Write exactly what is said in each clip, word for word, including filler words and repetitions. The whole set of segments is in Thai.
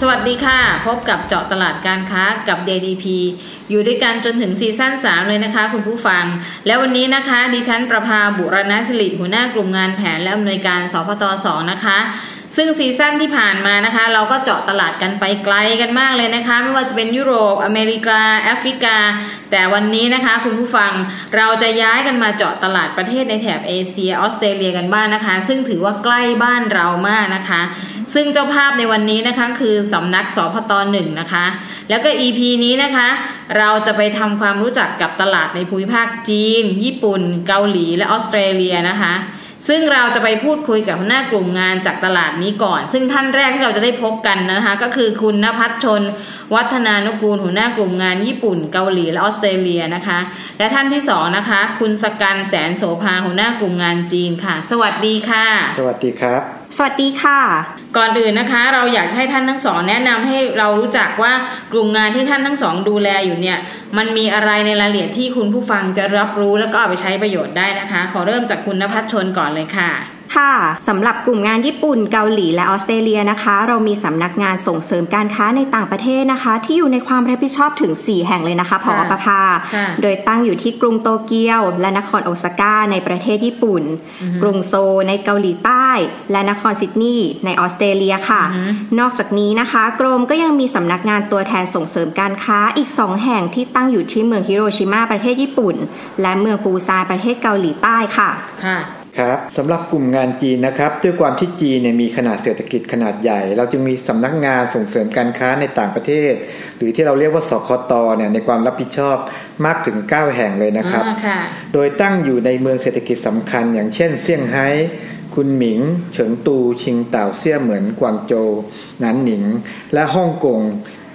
สวัสดีค่ะพบกับเจาะตลาดการค้ากับ ดี ไอ ที พี อยู่ด้วยกันจนถึงซีซั่นสามเลยนะคะคุณผู้ฟังแล้ววันนี้นะคะดิฉันประภาบุรณศิริหัวหน้ากลุ่มงานแผนและอำนวยการสพทสองนะคะซึ่งซีซั่นที่ผ่านมานะคะเราก็เจาะตลาดกันไปไกลกันมากเลยนะคะไม่ว่าจะเป็นยุโรปอเมริกาแอฟริกาแต่วันนี้นะคะคุณผู้ฟังเราจะย้ายกันมาเจาะตลาดประเทศในแถบเอเชียออสเตรเลียกันบ้าง น, นะคะซึ่งถือว่าใกล้บ้านเรามากนะคะซึ่งเจ้าภาพในวันนี้นะคะคือสำนักสพทหนึ่งนะคะแล้วก็ อี พี นี้นะคะเราจะไปทำความรู้จักกับตลาดในภูมิภาคจีนญี่ปุ่นเกาหลีและออสเตรเลียนะคะซึ่งเราจะไปพูดคุยกับหัวหน้ากลุ่มงานจากตลาดนี้ก่อนซึ่งท่านแรกที่เราจะได้พบกันนะคะก็คือคุณณภัทรชนวัฒนานุกูลหัวหน้ากลุ่มงานญี่ปุ่นเกาหลีและออสเตรเลียนะคะและท่านที่สองนะคะคุณสกันแสนโสภาหัวหน้ากลุ่มงานจีนค่ะสวัสดีค่ะสวัสดีครับสวัสดีค่ะก่อนอื่นนะคะเราอยากให้ท่านทั้งสองแนะนำให้เรารู้จักว่ากลุ่มงานที่ท่านทั้งสองดูแลอยู่เนี่ยมันมีอะไรในรายละเอียดที่คุณผู้ฟังจะรับรู้แล้วก็เอาไปใช้ประโยชน์ได้นะคะขอเริ่มจากคุณณภัทรชนก่อนเลยค่ะค่ะสำหรับกลุ่มงานญี่ปุ่นเกาหลีและออสเตรเลียนะคะเรามีสำนักงานส่งเสริมการค้าในต่างประเทศนะคะที่อยู่ในความรับผิดชอบถึงสี่แห่งเลยนะคะผอ.ประภาโดยตั้งอยู่ที่กรุงโตเกียวและนครโอซาก้าในประเทศญี่ปุ่นกรุงโซลในเกาหลีใต้และนครซิดนีย์ในออสเตรเลียค่ะนอกจากนี้นะคะกรมก็ยังมีสำนักงานตัวแทนส่งเสริมการค้าอีกสองแห่งที่ตั้งอยู่ที่เมืองฮิโรชิมาประเทศญี่ปุ่นและเมืองปูซานประเทศเกาหลีใต้ค่ะค่ะครับสำหรับกลุ่มงานจีนนะครับด้วยความที่จีนเนี่ยมีขนาดเศรษฐกิจขนาดใหญ่เราจึงมีสำนักงานส่งเสริมการค้าในต่างประเทศหรือที่เราเรียกว่าสคต.เนี่ยในความรับผิดชอบมากถึงเก้าแห่งเลยนะครับโดยตั้งอยู่ในเมืองเศรษฐกิจสำคัญอย่างเช่นเซี่ยงไฮ้คุนหมิงเฉิงตูชิงเต่าเซี่ยเหมินกวางโจวหนานหนิงและฮ่องกง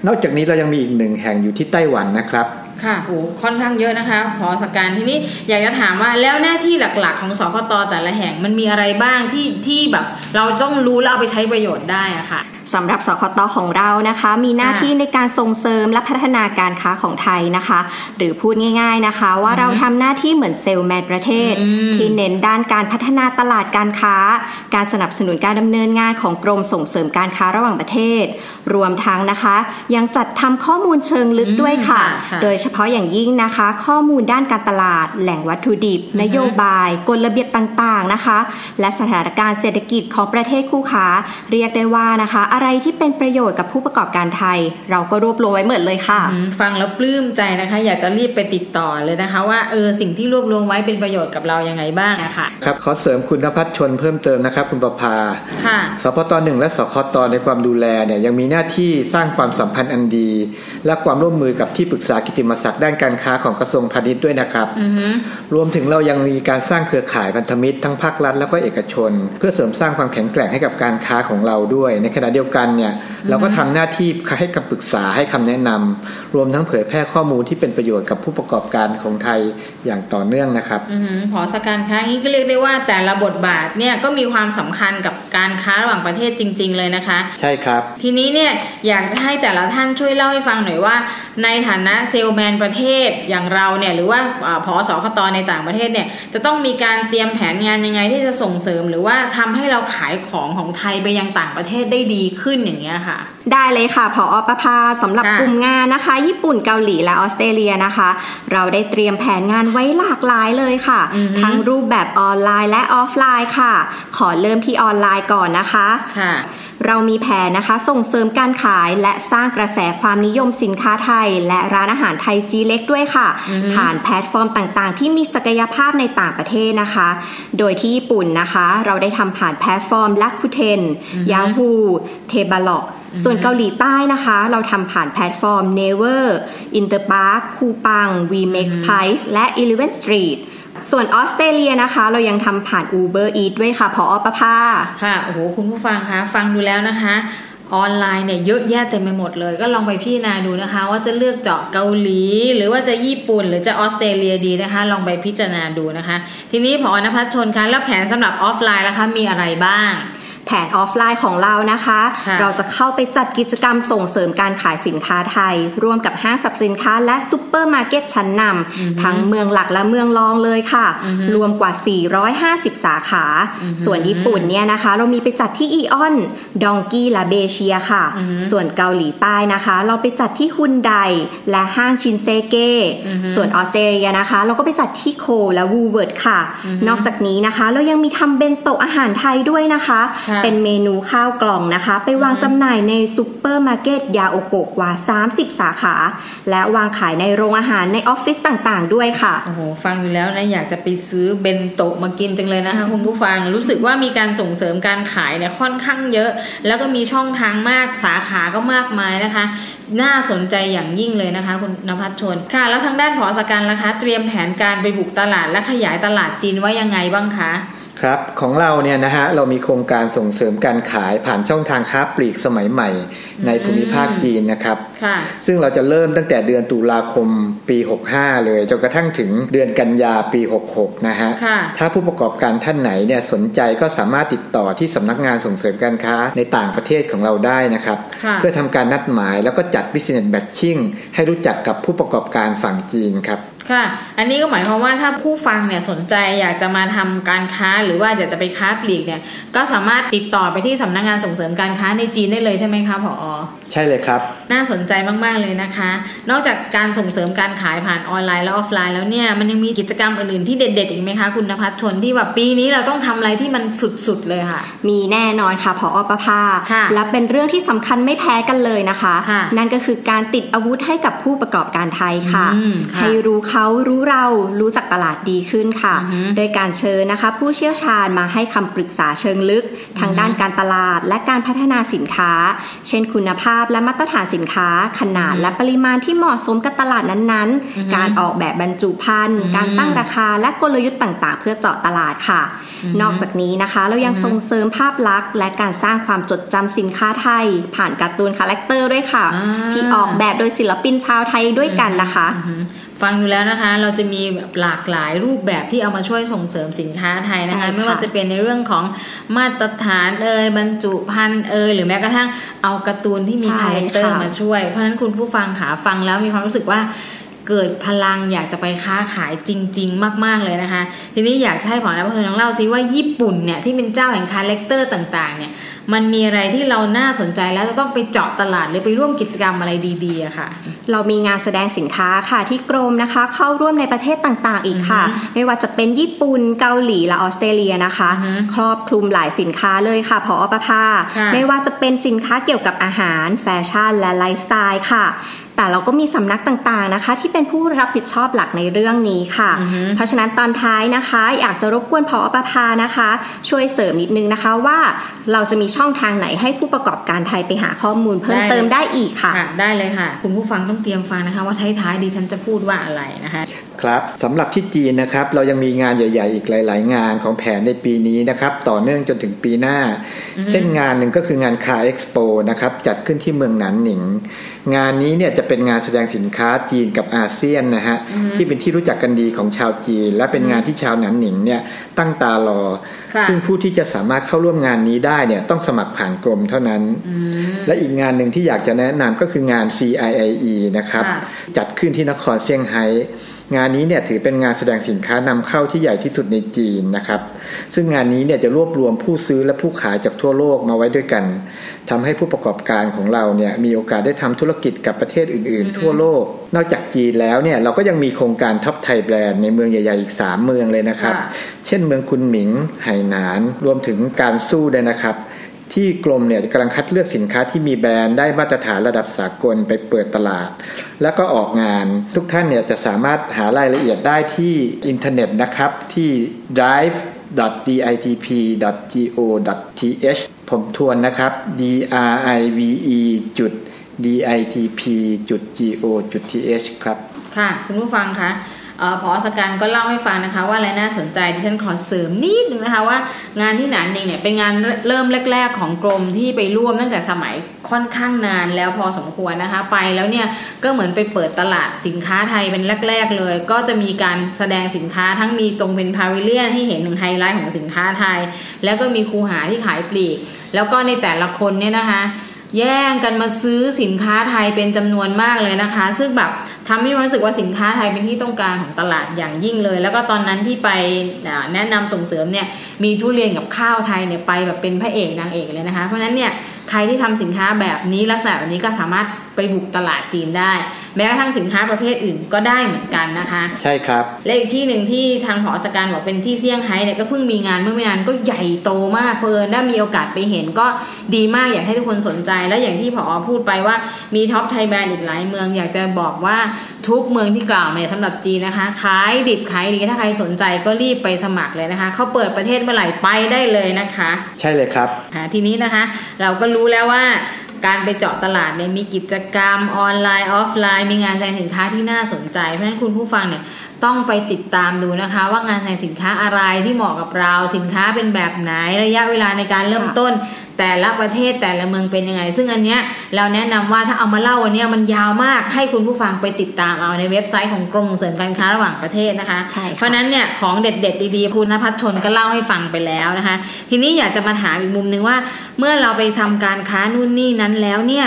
นอกจากนี้เรายังมีอีกหนึ่งแห่งอยู่ที่ไต้หวันนะครับค่ะโอ้ค่อนข้างเยอะนะคะพอสักการทีนี้อยากจะถามว่าแล้วหน้าที่หลักๆของสคต.แต่ละแห่งมันมีอะไรบ้างที่ที่แบบเราต้องรู้แล้วเอาไปใช้ประโยชน์ได้อะค่ะสำหรับสคต.ของเรานะคะมีหน้าที่ในการส่งเสริมและพัฒนาการค้าของไทยนะคะหรือพูดง่ายๆนะคะว่าเราทำหน้าที่เหมือนเซลส์แมนประเทศที่เน้นด้านการพัฒนาตลาดการค้าการสนับสนุนการดำเนินงานของกรมส่งเสริมการค้าระหว่างประเทศรวมทั้งนะคะยังจัดทำข้อมูลเชิงลึกด้วยค่ะโดยเฉพาะอย่างยิ่งนะคะข้อมูลด้านการตลาดแหล่งวัตถุดิบนโยบายกฎระเบียบต่างๆนะคะและสถานการณ์เศรษฐกิจของประเทศคู่ค้าเรียกได้ว่านะคะอะไรที่เป็นประโยชน์กับผู้ประกอบการไทยเราก็รวบรวมไว้หมดเลยค่ะฟังแล้วปลื้มใจนะคะอยากจะรีบไปติดต่อเลยนะคะว่าเออสิ่งที่รวบรวมไว้เป็นประโยชน์กับเรายังไงบ้างนะคะครับขอเสริมคุณณภัทรชนเพิ่มเติมนะครับคุณประภาค่ะสคต.หนึ่งและสคต.ในความดูแลเนี่ยยังมีหน้าที่สร้างความสัมพันธ์อันดีและความร่วมมือกับที่ปรึกษากิตติมศักดิ์ด้านการค้าของกระทรวงพาณิชย์ด้วยนะครับรวมถึงเรายังมีการสร้างเครือข่ายพันธมิตรทั้งภาครัฐแล้วก็เอกชนเพื่อเสริมสร้างความแข็งแกร่งให้กับการค้าของเราด้วยในขณะเดียวกันเนี่ยเราก็ทำหน้าที่ให้คำปรึกษาให้คำแนะนำรวมทั้งเผยแพร่ข้อมูลที่เป็นประโยชน์กับผู้ประกอบการของไทยอย่างต่อเนื่องนะครับอือขอสักการค้านี้ก็เรียกได้ว่าแต่ละบทบาทเนี่ยก็มีความสำคัญกับการค้าระหว่างประเทศจริงๆเลยนะคะใช่ครับทีนี้เนี่ยอยากจะให้แต่ละท่านช่วยเล่าให้ฟังหน่อยว่าในฐานะเซลแมนประเทศอย่างเราเนี่ยหรือว่าผอ.สคต.ในต่างประเทศเนี่ยจะต้องมีการเตรียมแผนงานยังไงที่จะส่งเสริมหรือว่าทำให้เราขายของของไทยไปยังต่างประเทศได้ดีขึ้นอย่างเงี้ยค่ะได้เลยค่ะผอ.ประภาสำหรับกลุ่มงานนะคะญี่ปุ่นเกาหลีและออสเตรเลียนะคะเราได้เตรียมแผนงานไว้หลากหลายเลยค่ะทั้งรูปแบบออนไลน์และออฟไลน์ค่ะขอเริ่มที่ออนไลน์ก่อนนะคะค่ะเรามีแผนนะคะส่งเสริมการขายและสร้างกระแสความนิยมสินค้าไทยและร้านอาหารไทยซีเล็กด้วยค่ะผ่านแพลตฟอร์มต่างๆที่มีศักยภาพในต่างประเทศนะคะโดยที่ญี่ปุ่นนะคะเราได้ทำผ่านแพลตฟอร์ม Rakuten Yahoo Tabelogส่วนเกาหลีใต้นะคะเราทำผ่านแพลตฟอร์ม Naver Interpark Coupang We Make Price และสิบเอ็ด Streetส่วนออสเตรเลียนะคะเรายังทำผ่าน Uber Eats ด้วยค่ะผอ.ประภาค่ะโอ้โหคุณผู้ฟังคะฟังดูแล้วนะคะ ออนไลน์เนี่ยเยอะแยะเต็มไปหมดเลยก็ลองไปพิจารณาดูนะคะว่าจะเลือกเจาะเกาหลีหรือว่าจะญี่ปุ่นหรือจะออสเตรเลียดีนะคะลองไปพิจารณาดูนะคะทีนี้ผอ.ณภัสชลคะแล้วแผนสำหรับออฟไลน์ล่ะคะมีอะไรบ้างแผนออฟไลน์ของเรานะคะเราจะเข้าไปจัดกิจกรรมส่งเสริมการขายสินค้าไทยร่วมกับห้างสรรพสินค้าและซุปเปอร์มาร์เก็ตชั้นนำทั้งเมืองหลักและเมืองรองเลยค่ะรวมกว่าสี่ร้อยห้าสิบสาขาส่วนญี่ปุ่นเนี่ยนะคะเรามีไปจัดที่อีออนดองกี้และเบเชียค่ะส่วนเกาหลีใต้นะคะเราไปจัดที่ฮุนไดและห้างชินเซเก้ส่วนออสเตรเลียนะคะเราก็ไปจัดที่โคและวูเวิร์ดค่ะนอกจากนี้นะคะเรายังมีทำเบนโตะอาหารไทยด้วยนะคะเป็นเมนูข้าวกล่องนะคะไปวางจำหน่ายในซุปเปอร์มาร์เก็ตยาโอโกะกว่าสามสิบสาขาและวางขายในโรงอาหารในออฟฟิศต่างๆด้วยค่ะโอ้โหฟังอยู่แล้วนะอยากจะไปซื้อเบนโตะมากินจังเลยนะคะคุณผู้ฟังรู้สึกว่ามีการส่งเสริมการขายเนี่ยค่อนข้างเยอะแล้วก็มีช่องทางมากสาขาก็มากมายนะคะน่าสนใจอย่างยิ่งเลยนะคะคุณณภัสชลค่ะแล้วทางด้านผอ.สกันล่ะคะเตรียมแผนการไปบุกตลาดและขยายตลาดจีนไว้ยังไงบ้างคะครับของเราเนี่ยนะฮะเรามีโครงการส่งเสริมการขายผ่านช่องทางค้าปลีกสมัยใหม่ในภูมิภาคจีนนะครับซึ่งเราจะเริ่มตั้งแต่เดือนตุลาคมปีหกสิบห้าเลยจนกระทั่งถึงเดือนกันยาปีหกสิบหกนะฮะถ้าผู้ประกอบการท่านไหนเนี่ยสนใจก็สามารถติดต่อที่สำนักงานส่งเสริมการค้าในต่างประเทศของเราได้นะครับเพื่อทำการนัดหมายแล้วก็จัด Business Matching ให้รู้จักกับผู้ประกอบการฝั่งจีนครับค่ะอันนี้ก็หมายความว่าถ้าผู้ฟังเนี่ยสนใจอยากจะมาทำการค้าหรือว่าอยากจะไปค้าปลีกเนี่ยก็สามารถติดต่อไปที่สำนักงานส่งเสริมการค้าในจีนได้เลยใช่ไหมคะผอ.ใช่เลยครับน่าสนใจมากๆเลยนะคะนอกจากการส่งเสริมการขายผ่านออนไลน์และออฟไลน์แล้วเนี่ยมันยังมีกิจกรรมอื่นๆที่เด็ดๆอีกไหมคะคุณณภัสชลที่แบบปีนี้เราต้องทำอะไรที่มันสุดๆเลยค่ะมีแน่นอนค่ะผอ.ประภาและเป็นเรื่องที่สำคัญไม่แพ้กันเลยนะคะนั่นก็คือการติดอาวุธให้กับผู้ประกอบการไทยค่ะให้รู้เขารู้เรารู้จักตลาดดีขึ้นค่ะโดยการเชิญนะคะผู้เชี่ยวชาญมาให้คำปรึกษาเชิงลึกทางด้านการตลาดและการพัฒนาสินค้าเช่นคุณภาพและมาตรฐานสินค้าขนาดและปริมาณที่เหมาะสมกับตลาดนั้นๆการออกแบบบรรจุภัณฑ์การตั้งราคาและกลยุทธ์ต่างๆเพื่อเจาะตลาดค่ะนอกจากนี้นะคะเรายังส่งเสริมภาพลักษณ์และการสร้างความจดจำสินค้าไทยผ่านการ์ตูนคาแรคเตอร์ด้วยค่ะที่ออกแบบโดยศิลปินชาวไทยด้วยกันนะคะฟังดูแล้วนะคะเราจะมีแบบหลากหลายรูปแบบที่เอามาช่วยส่งเสริมสินค้าไทยนะคะไม่ว่าจะเป็นในเรื่องของมาตรฐานเอ่ยบรรจุภัณฑ์เอ่ยหรือแม้กระทั่งเอาการ์ตูนที่มีคาแรคเตอร์มาช่วยเพราะฉะนั้นคุณผู้ฟังค่ะฟังแล้วมีความรู้สึกว่าเกิดพลังอยากจะไปค้าขายจริงๆมากๆเลยนะคะทีนี้อยากให้ผอ.ณภัสชลน้องเล่าซิว่าญี่ปุ่นเนี่ยที่เป็นเจ้าแห่งคาแรคเตอร์ต่างๆเนี่ยมันมีอะไรที่เราน่าสนใจแล้วจะต้องไปเจาะตลาดหรือไปร่วมกิจกรรมอะไรดีๆอะค่ะเรามีงานแสดงสินค้าค่ะที่กรมนะคะเข้าร่วมในประเทศต่างๆอีกค่ะไม่ว่าจะเป็นญี่ปุ่นเกาหลีและออสเตรเลียนะคะครอบคลุมหลายสินค้าเลยค่ะผอ.ประภาไม่ว่าจะเป็นสินค้าเกี่ยวกับอาหารแฟชั่นและไลฟ์สไตล์ค่ะแต่เราก็มีสำนักต่างๆนะคะที่เป็นผู้รับผิดชอบหลักในเรื่องนี้ค่ะ mm-hmm. เพราะฉะนั้นตอนท้ายนะคะอยากจะรบกวนผอ.ประภานะคะช่วยเสริมนิดนึงนะคะว่าเราจะมีช่องทางไหนให้ผู้ประกอบการไทยไปหาข้อมูลเพิ่มเติมได้อีกค่ะได้เลยค่ะคุณผู้ฟังต้องเตรียมฟังนะคะว่าท้ายๆดิฉันจะพูดว่าอะไรนะคะครับสำหรับที่จีนนะครับเรายังมีงานใหญ่ๆอีกหลายๆงานของแผนในปีนี้นะครับต่อเนื่องจนถึงปีหน้า mm-hmm. เช่นงานหนึ่งก็คืองานคาเอ็กซ์โปนะครับจัดขึ้นที่เมืองหนานหนิงงานนี้เนี่ยจะเป็นงานแสดงสินค้าจีนกับอาเซียนนะฮะ mm-hmm. ที่เป็นที่รู้จักกันดีของชาวจีนและเป็น mm-hmm. งานที่ชาวหนานหนิงเนี่ยตั้งตารอ ซึ่งผู้ที่จะสามารถเข้าร่วมงานนี้ได้เนี่ยต้องสมัครผ่านกรมเท่านั้น mm-hmm. และอีกงานหนึ่งที่อยากจะแนะนำก็คืองาน ซี ไอ ไอ อี นะครับ จัดขึ้นที่นครเซี่ยงไฮ้งานนี้เนี่ยถือเป็นงานแสดงสินค้านำเข้าที่ใหญ่ที่สุดในจีนนะครับซึ่งงานนี้เนี่ยจะรวบรวมผู้ซื้อและผู้ขายจากทั่วโลกมาไว้ด้วยกันทำให้ผู้ประกอบการของเราเนี่ยมีโอกาสได้ทำธุรกิจกับประเทศอื่นๆทั่วโลกนอกจากจีนแล้วเนี่ยเราก็ยังมีโครงการท็อปไทยแบรนด์ในเมืองใหญ่ๆอีกสามเมืองเลยนะครับเช่นเมืองคุนหมิงไหหนานรวมถึงการสู้ด้วยนะครับที่กรมเนี่ยกำลังคัดเลือกสินค้าที่มีแบรนด์ได้มาตรฐานระดับสากลไปเปิดตลาดแล้วก็ออกงานทุกท่านเนี่ยจะสามารถหารายละเอียดได้ที่อินเทอร์เน็ตนะครับที่ ไดรฟ์ ดอท ดี ไอ ที พี ดอท โก ดอท ที เอช ผมทวนนะครับ drive.ditp.go.th ครับค่ะคุณผู้ฟังคะ ผอ.สกันก็เล่าให้ฟังนะคะว่าอะไรน่าสนใจดิฉันขอเสริมนิดนึงนะคะว่างานที่หนานเองเนี่ยเป็นงานเริ่มแรกๆของกรมที่ไปร่วมตั้งแต่สมัยค่อนข้างนานแล้วพอสมควรนะคะไปแล้วเนี่ยก็เหมือนไปเปิดตลาดสินค้าไทยเป็นแรกๆเลยก็จะมีการแสดงสินค้าทั้งมีตรงเป็นพาวิเลียนให้เห็นหนึ่งไฮไลท์ของสินค้าไทยแล้วก็มีคูหาที่ขายปลีกแล้วก็ในแต่ละคนเนี่ยนะคะแย่งกันมาซื้อสินค้าไทยเป็นจำนวนมากเลยนะคะซึ่งแบบทำให้รู้สึกว่าสินค้าไทยเป็นที่ต้องการของตลาดอย่างยิ่งเลยแล้วก็ตอนนั้นที่ไปแนะนำส่งเสริมเนี่ยมีทุเรียนกับข้าวไทยเนี่ยไปแบบเป็นพระเอกนางเอกเลยนะคะเพราะนั้นเนี่ยใครที่ทำสินค้าแบบนี้ลักษณะแบบนี้ก็สามารถไปบุกตลาดจีนได้แม้กระทั่งสินค้าประเภทอื่นก็ได้เหมือนกันนะคะใช่ครับและอีกที่หนึ่งที่ทางหอสการบอกเป็นที่เซี่ยงไฮ้เนี่ยก็เพิ่งมีงานเมื่อไม่นานก็ใหญ่โตมากเพื่อนได้มีโอกาสไปเห็นก็ดีมากอยากให้ทุกคนสนใจและอย่างที่ผอ.พูดไปว่ามีท็อปไทยแบรนด์อีกหลายเมืองอยากจะบอกว่าทุกเมืองที่กล่าวเนี่ยสำหรับจีนนะคะขายดิบขายดีถ้าใครสนใจก็รีบไปสมัครเลยนะคะเขาเปิดประเทศเมื่อไหร่ไปได้เลยนะคะใช่เลยครับทีนี้นะคะเราก็รู้แล้วว่าการไปเจาะตลาดเนี่ยมีกิจกรรมออนไลน์ออฟไลน์มีงานแสดงสินค้าที่น่าสนใจเพราะฉะนั้นคุณผู้ฟังเนี่ยต้องไปติดตามดูนะคะว่างานแสดงสินค้าอะไรที่เหมาะกับเราสินค้าเป็นแบบไหนระยะเวลาในการเริ่มต้นแต่ละประเทศแต่ละเมืองเป็นยังไงซึ่งอันเนี้ยเราแนะนำว่าถ้าเอามาเล่าวันนี้มันยาวมากให้คุณผู้ฟังไปติดตามเอาในเว็บไซต์ของกรมส่งเสริมการค้าระหว่างประเทศนะคะเพราะนั้นเนี่ยของเด็ดๆดีๆคุณณภัทรชนก็เล่าให้ฟังไปแล้วนะคะทีนี้อยากจะมาถามอีกมุมนึงว่าเมื่อเราไปทำการค้านู่นนี่นั้นแล้วเนี่ย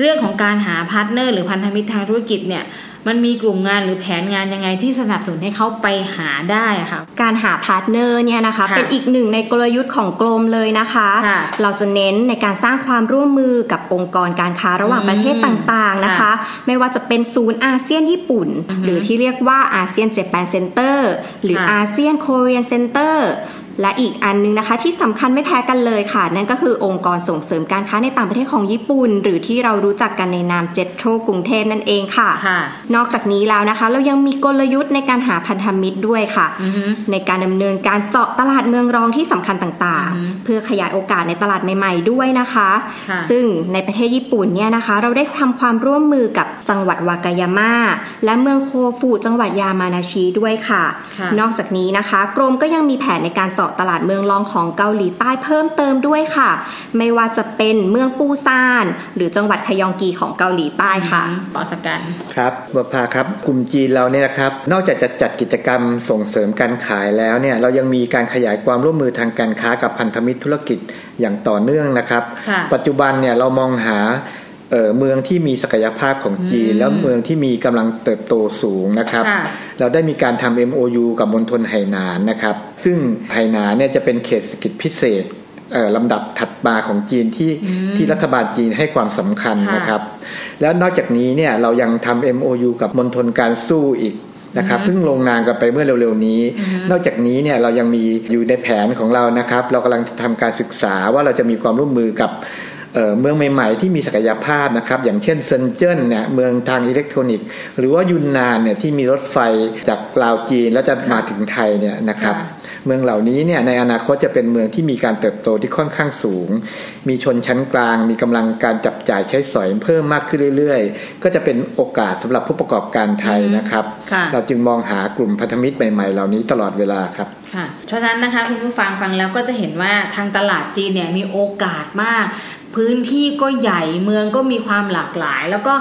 เรื่องของการหาพาร์ทเนอร์หรือพันธมิตรทางธุรกิจเนี่ยมันมีกลุ่มงานหรือแผนงานยังไงที่สนับสนุนให้เขาไปหาได้อะค่ะการหาพาร์ทเนอร์เนี่ยนะคะเป็นอีกหนึ่งในกลยุทธ์ของกรมเลยนะคะเราจะเน้นในการสร้างความร่วมมือกับองค์กรการค้าระหว่างประเทศต่างๆนะคะไม่ว่าจะเป็นศูนย์อาเซียนญี่ปุ่นหรือที่เรียกว่าอาเซียนเจแปนเซ็นเตอร์หรืออาเซียนโคเรียนเซ็นเตอร์และอีกอันนึงนะคะที่สำคัญไม่แพ้กันเลยค่ะนั่นก็คือองค์กรส่งเสริมการค้าในต่างประเทศของญี่ปุ่นหรือที่เรารู้จักกันในนามเจ็ตโตรกรุงเทพนั่นเองค่ะนอกจากนี้แล้วนะคะเรายังมีกลยุทธ์ในการหาพันธมิตรด้วยค่ะในการดำเนินการเจาะตลาดเมืองรองที่สำคัญต่างๆเพื่อขยายโอกาสในตลาดใหม่ๆด้วยนะคะซึ่งในประเทศญี่ปุ่นเนี่ยนะคะเราได้ทำความร่วมมือกับจังหวัดวากายาม่าและเมืองโคฟุจังหวัดยามานาชิด้วยค่ะนอกจากนี้นะคะกรมก็ยังมีแผนในการเจาะตลาดเมืองรองของเกาหลีใต้เพิ่มเติมด้วยค่ะไม่ว่าจะเป็นเมืองปูซานหรือจังหวัดฮยองกีของเกาหลีใต้ค่ะปอสกันครับบัพพาครับกลุ่มจีนเราเนี่ยนะครับนอกจากจะจัดกิจกรรมส่งเสริมการขายแล้วเนี่ยเรายังมีการขยายความร่วมมือทางการค้ากับพันธมิตรธุรกิจอย่างต่อเนื่องนะครับปัจจุบันเนี่ยเรามองหาเอ่อเมืองที่มีศักยภาพของจีนแล้วเมืองที่มีกำลังเติบโตสูงนะครับเราได้มีการทำ เอ็ม โอ ยู กับมณฑลไหหนานนะครับซึ่งไหหนานเนี่ยจะเป็นเขตเศรษฐกิจพิเศษเอ่อลำดับถัดมาของจีนที่ที่รัฐบาลจีนให้ความสำคัญนะครับแล้วนอกจากนี้เนี่ยเรายังทำ เอ็ม โอ ยู กับมณฑลการสู้อีกนะครับเพิ่งลงนามกันไปเมื่อเร็วๆนี้นอกจากนี้เนี่ยเรายังมีอยู่ในแผนของเรานะครับเรากำลังทำการศึกษาว่าเราจะมีความร่วมมือกับเ, เมืองใหม่ๆที่มีศักยภาพนะครับอย่างเช่นเซินเจิ้นเนี่ยเมืองทางอิเล็กทรอนิกส์หรือว่ายุนนานเนี่ยที่มีรถไฟจากลาวจีนแล้วจะมาถึงไทยเนี่ยนะครับเมืองเหล่านี้เนี่ยในอนาคตจะเป็นเมืองที่มีการเติบโตที่ค่อนข้างสูงมีชนชั้นกลางมีกำลังการจับจ่ายใช้สอยเพิ่มมากขึ้นเรื่อยๆก็จะเป็นโอกาสสำหรับผู้ประกอบการไทยนะครับเราจึงมองหากลุ่มพันธมิตรใหม่ๆเหล่านี้ตลอดเวลาครับค่ะเพราะฉะนั้นนะคะคุณผู้ฟังฟังแล้วก็จะเห็นว่าทางตลาดจีนเนี่ยมีโอกาสมากพื้นที่ก็ใหญ่เมืองก็มีความหลากหลายแล้วก็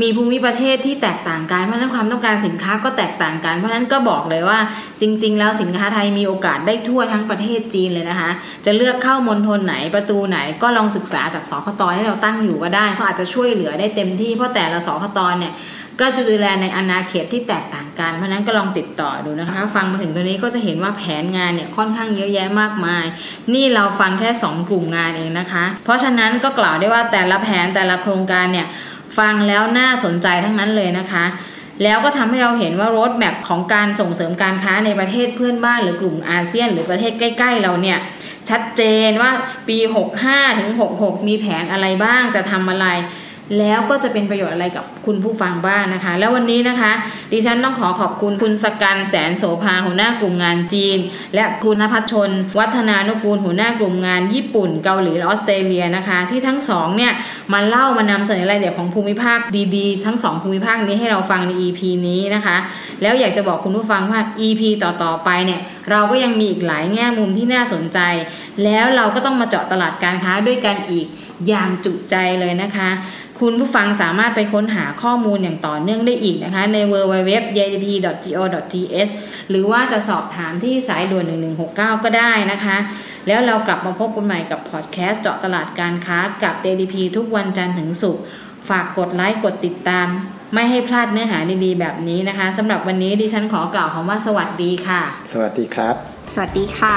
มีภูมิประเทศที่แตกต่างกันเพราะฉะนั้นความต้องการสินค้าก็แตกต่างกันเพราะฉะนั้นก็บอกเลยว่าจริงๆแล้วสินค้าไทยมีโอกาสได้ทั่วทั้งประเทศจีนเลยนะคะจะเลือกเข้ามณฑลไหนประตูไหนก็ลองศึกษาจากสคต.ที่เราตั้งอยู่ก็ได้เขาอาจจะช่วยเหลือได้เต็มที่เพราะแต่ละสคต.เนี่ยก็จะดูแลในอาณาเขตที่แตกต่างกันเพราะนั้นก็ลองติดต่อดูนะคะฟังมาถึงตรงนี้ก็จะเห็นว่าแผนงานเนี่ยค่อนข้างเยอะแยะมากมายนี่เราฟังแค่สองกลุ่มงานเองนะคะเพราะฉะนั้นก็กล่าวได้ว่าแต่ละแผนแต่ละโครงการเนี่ยฟังแล้วน่าสนใจทั้งนั้นเลยนะคะแล้วก็ทำให้เราเห็นว่าโรดแมพของการส่งเสริมการค้าในประเทศเพื่อนบ้านหรือกลุ่มอาเซียนหรือประเทศใกล้ๆเราเนี่ยชัดเจนว่าปีหกห้าถึงหกหกมีแผนอะไรบ้างจะทำอะไร แล้วก็จะเป็นประโยชน์อะไรกับคุณผู้ฟังบ้าง น, นะคะแล้ววันนี้นะคะดิฉันต้องขอขอบคุณคุณสกันแสนโสภาหัวหน้ากลุ่มงานจีนและคุณณภัทรชนวัฒนานุกูลหัวหน้ากลุ่มงานญี่ปุ่นเกาหลีและออสเตรเลียนะคะที่ทั้งสองเนี่ยมาเล่ามานำเสนอรายละเอียดของภูมิภาคดีๆทั้งสองภูมิภาคนี้ให้เราฟังใน อี พี นี้นะคะแล้วอยากจะบอกคุณผู้ฟังว่า อี พี ต่อๆไปเนี่ยเราก็ยังมีอีกหลายแง่มุมที่น่าสนใจแล้วเราก็ต้องมาเจาะตลาดการค้าด้วยกันอีกอย่างจุใจเลยนะคะคุณผู้ฟังสามารถไปค้นหาข้อมูลอย่างต่อเนื่องได้อีกนะคะใน ดับเบิลยู ดับเบิลยู ดับเบิลยู ดอท ดี ไอ ที พี ดอท จี โอ ดอท ที เอช หรือว่าจะสอบถามที่สายด่วนหนึ่งหนึ่งหกเก้าก็ได้นะคะแล้วเรากลับมาพบกันใหม่กับพอดแคสต์เจาะตลาดการค้ากับ ดี ดี พี ทุกวันจันทร์ถึงศุกร์ฝากกดไลค์กดติดตามไม่ให้พลาดเนื้อหาดีๆแบบนี้นะคะสำหรับวันนี้ดิฉันขอกล่าวคำว่าสวัสดีค่ะสวัสดีครับสวัสดีค่ะ